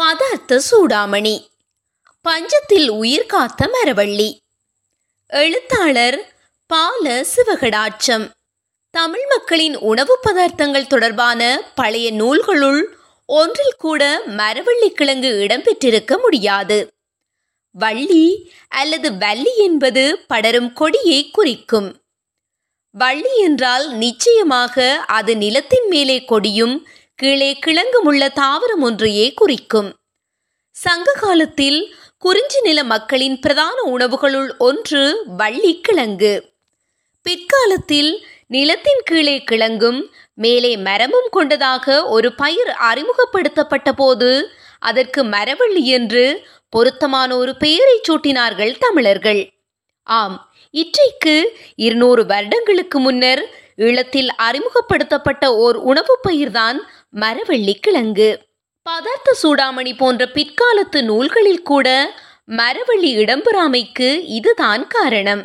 பதார்த்த சூடாமணி. பஞ்சத்தில் உயிர் காத்த மரவள்ளி. எழுத்தாளர் பால சிவகடாட்சம். தமிழ் மக்களின் உணவு பதார்த்தங்கள் தொடர்பான பழைய நூல்களுள் ஒன்றில் கூட மரவள்ளி கிழங்கு இடம்பெற்றிருக்க முடியாது. வள்ளி அல்லது வள்ளி என்பது படரும் கொடியை குறிக்கும். வள்ளி என்றால் நிச்சயமாக அது நிலத்தின் மேலே கொடியும் கீழே கிழங்கும் உள்ள தாவரம் ஒன்றையே குறிக்கும். சங்க காலத்தில் குறிஞ்சி நில மக்களின் பிரதான உணவுகளுள் ஒன்று வள்ளி கிழங்கு. பிற்காலத்தில் நிலத்தின் கீழே கிழங்கும் மேலே மரமும் கொண்டதாக ஒரு பயிர் அறிமுகப்படுத்தப்பட்ட போது அதற்கு மரவள்ளி என்று பொருத்தமான ஒரு பெயரை சூட்டினார்கள் தமிழர்கள். ஆம், இன்றைக்கு 200 வருடங்களுக்கு முன்னர் ஈழத்தில் அறிமுகப்படுத்தப்பட்ட ஓர் உணவு பயிர்தான் மரவள்ளி கிழங்கு. பதார்த்த சூடாமணி போன்ற பிற்காலத்து நூல்களில் கூட மரவள்ளி இடம்பெறாமைக்கு இதுதான் காரணம்.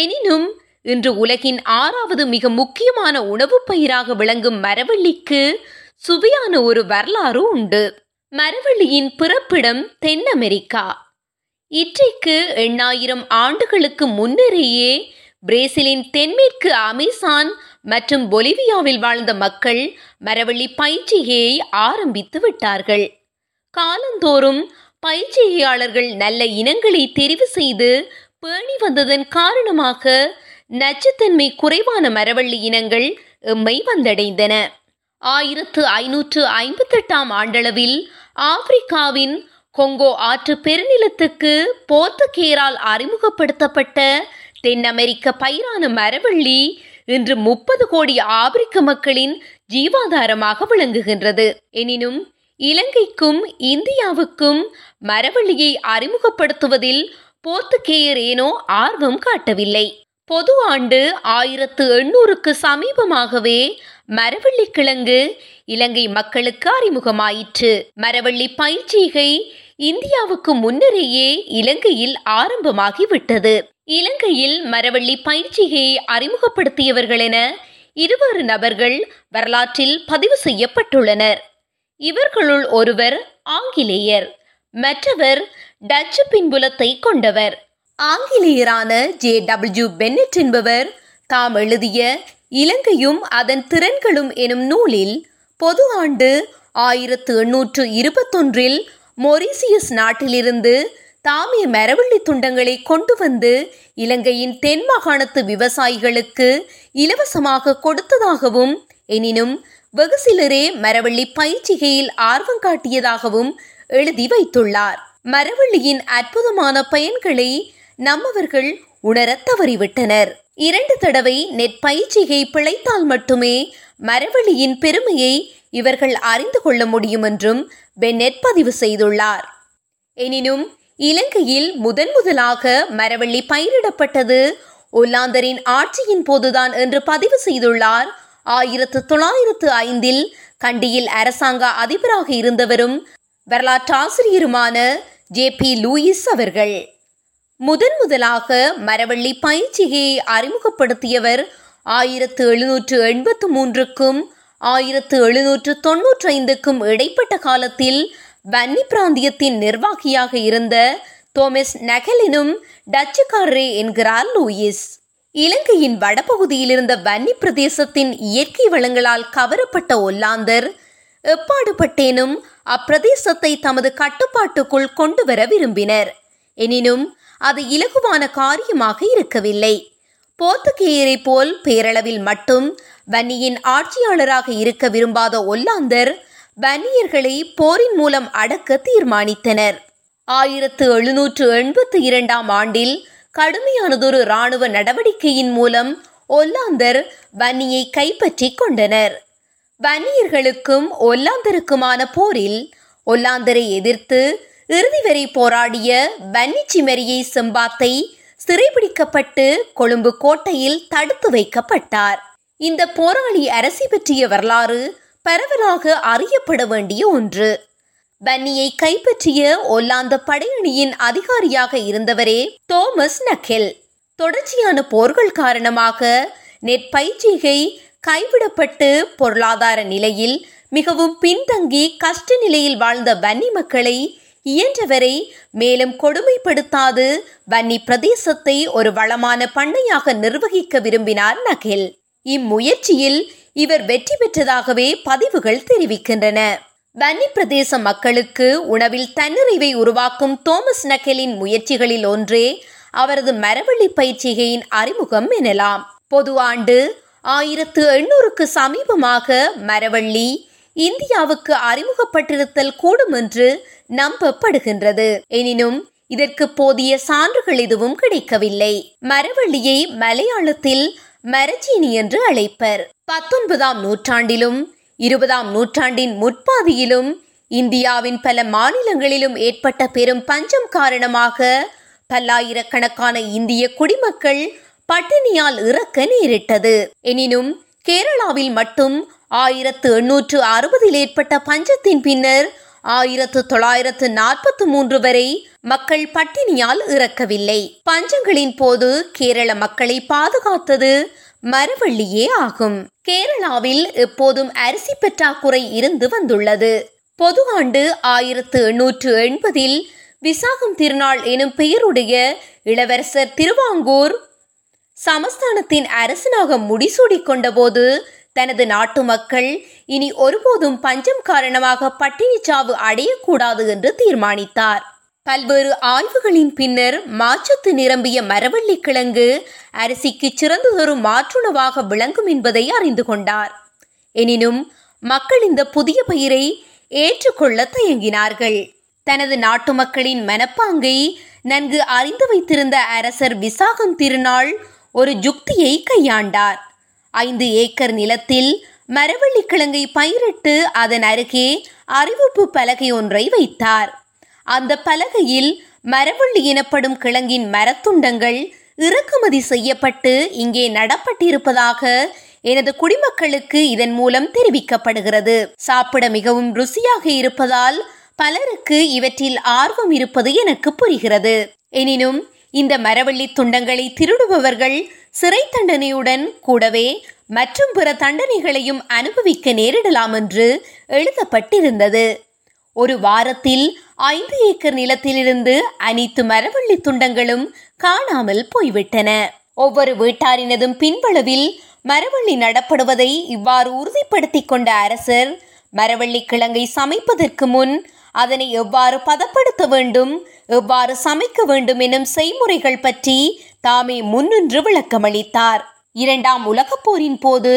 எனினும் இன்று உலகின் 6வது மிக முக்கியமான உணவு பயிராக விளங்கும் மரவள்ளிக்கு சுவையான ஒரு வரலாறு உண்டு. மரவள்ளியின் பிறப்பிடம் தென் அமெரிக்கா. இன்றைக்கு 8000 ஆண்டுகளுக்கு முன்னரேயே பிரேசிலின் தென்மேற்கு அமேசான் மற்றும் பொலிவியாவில் வாழ்ந்த மக்கள் மரவள்ளி பயிற்சிகையை ஆரம்பித்து விட்டார்கள். காலந்தோறும் பயிற்சிகையாளர்கள் நல்ல இனங்களை தெரிவு செய்து பேணி வந்ததன் காரணமாக நச்சுத்தன்மை குறைவான மரவள்ளி இனங்கள் எம்மை வந்தடைந்தன. 1558 ஆண்டளவில் ஆப்பிரிக்காவின் கொங்கோ ஆற்று பெருநிலத்துக்கு போர்த்துகேரால் அறிமுகப்படுத்தப்பட்ட தென் அமெரிக்க பயிரான மரவள்ளி இன்று 30 கோடி ஆப்பிரிக்க மக்களின் ஜீவாதாரமாக விளங்குகின்றது. எனினும் இலங்கைக்கும் இந்தியாவுக்கும் மரவள்ளியை அறிமுகப்படுத்துவதில் போர்த்துகேயர் ஏனோ ஆர்வம் காட்டவில்லை. பொது ஆண்டு 1800க்கு சமீபமாகவே மரவள்ளி கிழங்கு இலங்கை மக்களுக்கு அறிமுகமாயிற்று. மரவள்ளி பயிற்சிகை இந்தியாவுக்கு முன்னரேயே இலங்கையில் ஆரம்பமாகிவிட்டது. இலங்கையில் மரவள்ளி பயிற்சிகையை அறிமுகப்படுத்தியவர்கள் என 20 நபர்கள் வரலாற்றில் பதிவு செய்யப்பட்டுள்ளனர். இவர்களுள் ஒருவர் ஆங்கிலேயர், மற்றவர் டச்சு பின்புலத்தை கொண்டவர். ஆங்கிலேயரான ஜே டபிள்யூ பென்னிட் என்பவர் தாம் எழுதிய இலங்கையும் அதன் திறன்களும் எனும் நூலில் பொது ஆண்டு 1821 மொரீசியஸ் நாட்டிலிருந்து தாமே மரவள்ளி துண்டங்களை கொண்டு வந்து இலங்கையின் தென் மாகாணத்து விவசாயிகளுக்கு இலவசமாக கொடுத்ததாகவும், எனினும் வெகு சிலரே மரவள்ளி பயிற்சிகையில் ஆர்வம் காட்டியதாகவும் எழுதி வைத்துள்ளார். மரவள்ளியின் அற்புதமான பயன்களை நம்மவர்கள் உணர தவறிவிட்டனர். 2 தடவை நெற்பயிற்சிகை பிழைத்தால் மட்டுமே மரவள்ளியின் பெருமையை இவர்கள் அறிந்து கொள்ள முடியும் என்றும் பென்னெட் பதிவு செய்துள்ளார். எனினும் இலங்கையில் முதலாக மரவள்ளி பயிரிடப்பட்டது ஒல்லாந்தரின் ஆட்சியின் போதுதான் என்று பதிவு செய்துள்ளார். 1905 கண்டியில் அரசாங்க அதிபராக இருந்தவரும் வரலாற்றாசிரியருமான ஜே பி லூயிஸ் அவர்கள். முதலாக மரவள்ளி பயிற்சிகையை அறிமுகப்படுத்தியவர் 1783க்கும் 1795க்கும் இடைப்பட்ட காலத்தில் வன்னி பிராந்தியத்தின் நிர்வாகியாக இருந்த தோமஸ் நகலினும் டச்சுக்காரரே என்கிறார் லூயிஸ். இலங்கையின் வடபகுதியில் இருந்த வன்னி பிரதேசத்தின் இயற்கை வளங்களால் கவரப்பட்ட ஒல்லாந்தர் எப்பாடுபட்டேனும் அப்பிரதேசத்தை தமது கட்டுப்பாட்டுக்குள் கொண்டு வர விரும்பினர். எனினும் அது இலகுவான காரியமாக இருக்கவில்லை. போர்த்துகேயரை போல் பேரளவில் மட்டும் வன்னியின் ஆட்சியாளராக இருக்க விரும்பாத ஒல்லாந்தர் வன்னியர்களை போரின் மூலம் அடக்க தீர்மானித்தனர். 1782 கடுமையானதொரு இராணுவ நடவடிக்கையின் மூலம் ஒல்லாந்தர் வன்னியை கைப்பற்றி கொண்டனர். வன்னியர்களுக்கும் ஒல்லாந்தருக்குமான போரில் ஒல்லாந்தரை எதிர்த்து இறுதி வரை போராடிய வன்னி சிமரியை செம்பாத்தை சிறைபிடிக்கப்பட்டு கொழும்பு கோட்டையில் தடுத்து வைக்கப்பட்டார். இந்த போராளி அரசி பற்றிய வரலாறு பரவலாக அறியப்பட வேண்டிய ஒன்று. வன்னியை கைப்பற்றிய ஒல்லாந்த படையணியின் அதிகாரியாக இருந்தவரே தோமஸ் நகல். தொடர்ச்சியான போர்கள் காரணமாக நெற்பயிற்சிகை கைவிடப்பட்டு பொருளாதார நிலையில் மிகவும் பின்தங்கி கஷ்ட நிலையில் வாழ்ந்த வன்னி மக்களை இயன்றவரை மேலும் கொடுமைப்படுத்தாது வன்னி பிரதேசத்தை ஒரு வளமான பண்ணையாக நிர்வகிக்க விரும்பினார் நகில். இம்முயற்சியில் இவர் வெற்றி பெற்றதாகவே பதிவுகள் தெரிவிக்கின்றன. வன்னி பிரதேச மக்களுக்கு உணவில் தன்னிறைவை உருவாக்கும் தோமஸ் நகலின் முயற்சிகளில் ஒன்றே அவரது மரவள்ளி பயிற்சிகையின் அறிமுகம் எனலாம். பொது ஆண்டு 1800க்கு சமீபமாக மரவள்ளி இந்தியாவுக்கு அறிமுகப்பட்டிருத்தல் கூடும் என்று நம்பப்படுகின்றது. எனினும் இதற்கு போதிய சான்றுகள் எதுவும் கிடைக்கவில்லை. மரவள்ளியை மலையாளத்தில் மரச்சீனி என்று அழைப்பர். 19ஆம் நூற்றாண்டிலும் 20ஆம் நூற்றாண்டின் முற்பாதியிலும் இந்தியாவின் பல மாநிலங்களிலும் ஏற்பட்ட பெரும் பஞ்சம் காரணமாக பல்லாயிரக்கணக்கான இந்திய குடிமக்கள் பட்டினியால் இறக்க நேரிட்டது. எனினும் கேரளாவில் மட்டும் 1860 ஏற்பட்ட பஞ்சத்தின் பின்னர் 1943 வரை மக்கள் பட்டினியால் இறக்கவில்லை. பஞ்சங்களின் போது கேரள மக்களை பாதுகாத்தது மரவள்ளியே ஆகும். கேரளாவில் எப்போதும் அரிசி பற்றாக்குறை இருந்து வந்துள்ளது. பொது ஆண்டு 1880 விசாகம் திருநாள் எனும் பெயருடைய இளவரசர் திருவாங்கூர் சமஸ்தானத்தின் அரசனாக முடிசூடிக் கொண்ட போது தனது நாட்டு மக்கள் இனி ஒருபோதும் பஞ்சம் காரணமாக பட்டினி சாவு அடையக்கூடாது என்று தீர்மானித்தார். பல்வேறு ஆய்வுகளின் பின்னர் மாச்சத்து நிரம்பிய மரவள்ளி கிழங்கு அரிசிக்கு சிறந்து ஒரு மாற்றுணவாக விளங்கும் என்பதை அறிந்து கொண்டார். எனினும் மக்கள் இந்த புதிய பயிரை ஏற்றுக்கொள்ள தயங்கினார்கள். தனது நாட்டு மக்களின் மனப்பாங்கை நன்கு அறிந்து வைத்திருந்த அரசர் விசாகம் திருநாள் ஒரு யுக்தியை கையாண்டார். 5 ஏக்கர் நிலத்தில் மரவள்ளி கிழங்கை பயிரிட்டு அதன் அருகே அறிவிப்பு பலகை ஒன்றை வைத்தார். அந்த பலகையில் மரவள்ளி எனப்படும் கிழங்கின் மரத்துண்டங்கள் இறக்குமதி செய்யப்பட்டு இங்கே நடப்பட்டிருப்பதாக எனது குடிமக்களுக்கு இதன் மூலம் தெரிவிக்கப்படுகிறது. சாப்பிட மிகவும் ருசியாக இருப்பதால் பலருக்கு இவற்றில் ஆர்வம் இருப்பது எனக்கு புரிகிறது. எனினும் இந்த மரவள்ளி துண்டங்களை திருடுபவர்கள் சிறை தண்டனையுடன் கூடவே மற்றும் பிற தண்டனைகளையும் அனுபவிக்க நேரிடலாம் என்று எழுதப்பட்டிருந்தது. ஒரு வாரத்தில் 5 ஏக்கர் நிலத்திலிருந்து அனைத்து மரவள்ளி துண்டங்களும் காணாமல் போய்விட்டன. ஒவ்வொரு வீட்டாரினதும் பின்வளவில் மரவள்ளி நடப்படுவதை இவ்வாறு உறுதிப்படுத்திக் கொண்ட அரசர் மரவள்ளி கிழங்கை சமைப்பதற்கு முன் அதனை எவ்வாறு பதப்படுத்த வேண்டும், எவ்வாறு சமைக்க வேண்டும் எனும் செய்முறைகள் பற்றி தாமே முன்னின்று விளக்கமளித்தார். 2ஆம் உலகப் போரின் போது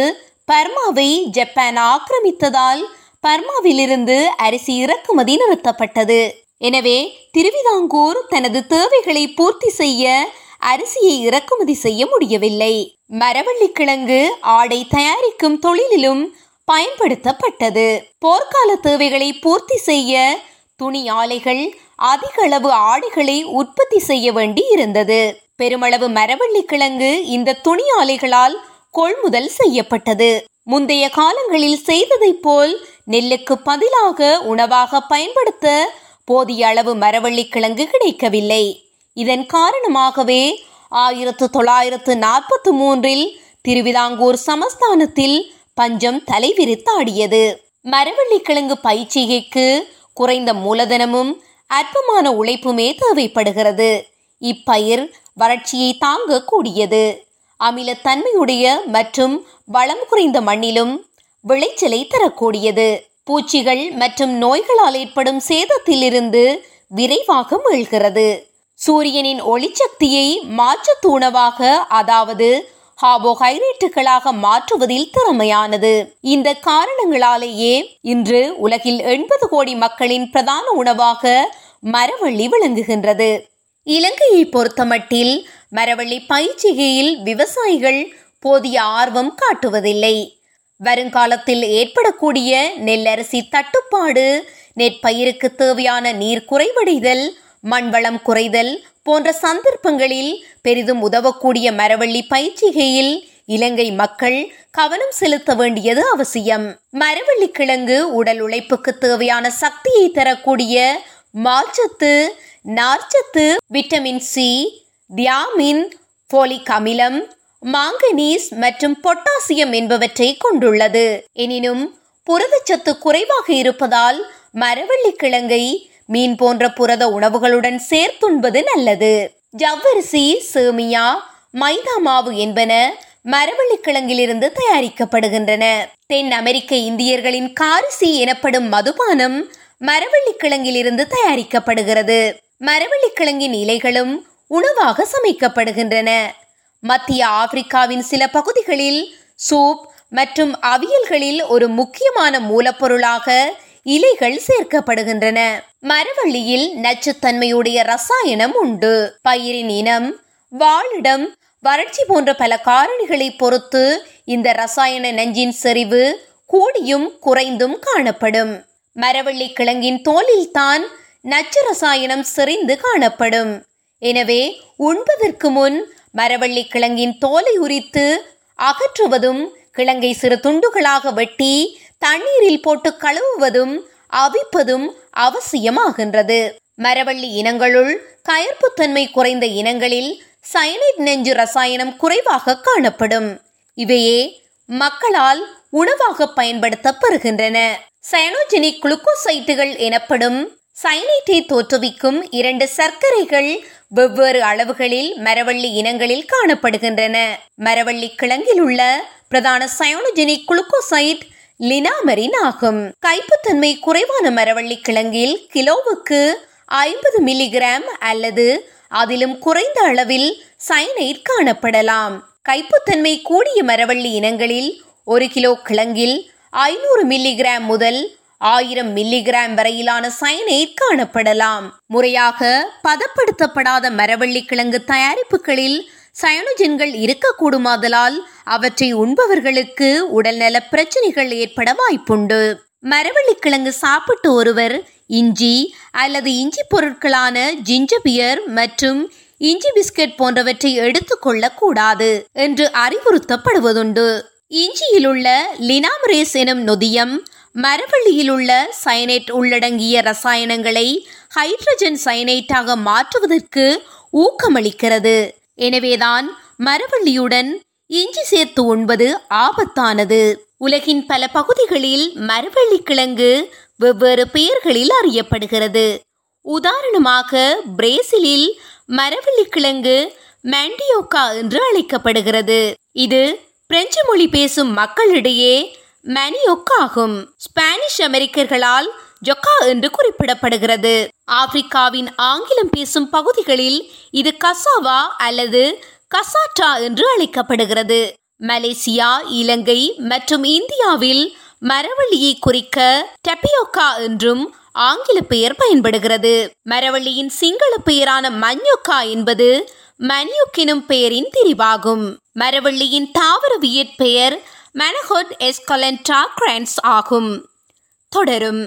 பர்மாவை ஜப்பான் ஆக்கிரமித்ததால் பர்மாவிலிருந்து அரிசி இறக்குமதி நிறுத்தப்பட்டது. எனவே திருவிதாங்கூர் தனது தேவைகளை பூர்த்தி செய்ய அரிசியை இறக்குமதி செய்ய முடியவில்லை. மரவள்ளி கிழங்கு ஆடை தயாரிக்கும் தொழிலிலும் பயன்படுத்தப்பட்டது. போர்க்கால தேவைகளை பூர்த்தி செய்ய துணி ஆலைகள் அதிக அளவு ஆடைகளை உற்பத்தி செய்ய வேண்டி இருந்தது. பெருமளவு மரவள்ளி கிழங்கு இந்த துணி ஆலைகளால் கொள்முதல் செய்யப்பட்டது. முந்தைய காலங்களில் செய்ததை போல் நெல்லுக்கு பதிலாக உணவாக பயன்படுத்த போதிய அளவு மரவள்ளி கிழங்கு கிடைக்கவில்லை. இதன் காரணமாகவே 1943இல் திருவிதாங்கூர் சமஸ்தானத்தில் பஞ்சம் தலைவிரித்தாடியது. மரவள்ளி கிழங்கு பயிற்சிகைக்கு குறைந்த மூலதனமும் அற்பமான உழைப்புமே தேவைப்படுகிறது. இப்பயிர் வறட்சியை தாங்க கூடியது, அமிலத்தன்மையுடைய மற்றும் வளம் குறைந்த மண்ணிலும் விளைச்சலை தரக்கூடியது. பூச்சிகள் மற்றும் நோய்களால் ஏற்படும் சேதத்திலிருந்து விரைவாக மீள்கிறது. சூரியனின் ஒளிச்சக்தியை மாற்றத் தூணவாக அதாவது கார்போஹைட்ரேட்டுகளாக மாற்றுவதில் திறமையானது. இந்த காரணங்களாலேயே இன்று உலகில் 80 கோடி மக்களின் பிரதான உணவாக மரவள்ளி விளங்குகின்றது. இலங்கையை பொறுத்தமட்டில் மரவள்ளி பயிற்சிகையில் விவசாயிகள் போதிய ஆர்வம் காட்டுவதில்லை. வருங்காலத்தில் ஏற்படக்கூடிய நெல்லரிசி தட்டுப்பாடு, நெற்பயிருக்கு தேவையான நீர் குறைவடைதல், மண்வளம் குறைதல் போன்ற சந்தர்ப்பங்களில் பெரிதும் உதவக்கூடிய மரவள்ளி பயிற்சிகையில் இலங்கை மக்கள் கவனம் செலுத்த வேண்டியது அவசியம். மரவள்ளி கிழங்கு உடல் உழைப்புக்கு தேவையான சக்தியை தரக்கூடிய மாச்சத்து, நார்ச்சத்து, விட்டமின் சி, தியாமின், போலிக் அமிலம், மாங்கனீஸ் மற்றும் பொட்டாசியம் என்பவற்றை கொண்டுள்ளது. எனினும் புரதச்சத்து குறைவாக இருப்பதால் மரவள்ளி கிழங்கை மீன் போன்ற புரத உணவுகளுடன் சேர்த்துண்பது நல்லது. ஜவ்வரிசி, சேமியா, மைதா மாவு என்பன மரவள்ளி கிழங்கிலிருந்து தயாரிக்கப்படுகின்றன. தென் அமெரிக்க இந்தியர்களின் காரிசி எனப்படும் மதுபானம் மரவள்ளி கிழங்கிலிருந்து தயாரிக்கப்படுகிறது. மரவள்ளி கிழங்கின் இலைகளும் உணவாக சமைக்கப்படுகின்றன. மத்திய ஆப்பிரிக்காவின் சில பகுதிகளில் சூப் மற்றும் அவியல்களில் ஒரு முக்கியமான மூலப்பொருளாக இலைகள் சேர்க்கப்படுகின்றன. மரவள்ளியில் நச்சுத்தன்மையுடைய ரசாயனம் உண்டு. பயிரின் இனம், வாழிடம், வறட்சி போன்ற பல காரணிகளை பொறுத்து இந்த ரசாயன நஞ்சின் செறிவு கூடியும் குறைந்தும் காணப்படும். மரவள்ளி கிழங்கின் தோலில் தான் நச்சு ரசாயனம் செறிந்து காணப்படும். எனவே உண்பதற்கு முன் மரவள்ளி கிழங்கின் தோலை உரித்து அகற்றுவதும், கிழங்கை சிறு துண்டுகளாக வெட்டி தண்ணீரில் போட்டு கழுவுவதும் அவிப்பதும் அவசியமாகின்றது. மரவள்ளி இனங்களுள் கயற்புத்தன்மை குறைந்த இனங்களில் சயனைட் நெஞ்சு ரசாயனம் குறைவாக காணப்படும். இவையே மக்களால் உணவாக பயன்படுத்த பெறுகின்றன. சயனோஜெனிக் குளுக்கோசைட்டுகள் எனப்படும் சயனைட்டை தோற்றுவிக்கும் இரண்டு சர்க்கரைகள் வெவ்வேறு அளவுகளில் மரவள்ளி இனங்களில் காணப்படுகின்றன. மரவள்ளி கிழங்கில் உள்ள பிரதான சயனோஜெனிக் குளுக்கோசைட் லினாமரின் ஆகும். கைப்புத்தன்மை குறைவான மரவள்ளி கிழங்கில் கிலோவுக்கு 50 மில்லிகிராம் அல்லது அதிலும் குறைந்த அளவில் சயனைட் காணப்படலாம். கைப்புத்தன்மை கூடிய மரவள்ளி இனங்களில் 1 கிலோ கிழங்கில் 500 மில்லிகிராம் முதல் 1000 மில்லிகிராம் வரையிலான சயனைட் காணப்படலாம். முறையாக பதப்படுத்தப்படாத மரவள்ளி கிழங்கு தயாரிப்புகளில் சயனோஜன்கள் இருக்கக்கூடுமாதலால் அவற்றை உண்பவர்களுக்கு உடல்நல பிரச்சனைகள் ஏற்பட வாய்ப்புண்டு. மரவள்ளி கிழங்கு சாப்பிட்டு ஒருவர் இஞ்சி அல்லது இஞ்சி பொருட்களான ஜிஞ்சபியர் மற்றும் இஞ்சி பிஸ்கட் போன்றவற்றை எடுத்துக்கொள்ள கூடாது என்று அறிவுறுத்தப்படுவதுண்டு. இஞ்சியில் உள்ள லினாமரேஸ் எனும் நொதியம் மரவள்ளியில் உள்ள சயனேட் உள்ளடங்கிய ரசாயனங்களை ஹைட்ரஜன் சயனேட்டாக மாற்றுவதற்கு ஊக்கமளிக்கிறது. எனவேதான் மரவள்ளியுடன் இஞ்சி சேர்த்து உண்பது ஆபத்தானது. உலகின் பல பகுதிகளில் மரவள்ளி கிழங்கு வெவ்வேறு பெயர்களில் அறியப்படுகிறது. உதாரணமாக பிரேசிலில் மரவள்ளி கிழங்கு மண்டியோக்கா என்று அழைக்கப்படுகிறது. இது பிரெஞ்சு மொழி பேசும் மக்களிடையே மணியோக்கா ஆகும். ஸ்பானிஷ் அமெரிக்கர்களால் ஜொக்கா என்று குறிப்பிடப்படுகிறது. ஆப்பிரிக்காவின் ஆங்கிலம் பேசும் பகுதிகளில் இது கசாவா அல்லது கசாட்டா என்று அழைக்கப்படுகிறது. மலேசியா, இலங்கை மற்றும் இந்தியாவில் மரவள்ளியை குறிக்க டபியோக்கா என்றும் ஆங்கில பெயர் பயன்படுகிறது. மரவள்ளியின் சிங்கள பெயரான மண்யோக்கா என்பது மணியோக்கினும் பெயரின் திரிவாகும். மரவள்ளியின் தாவரவியற் பெயர் மனஹட் எஸ்கலென்டா கிரேன்ஸ் ஆகும். தொடரும்.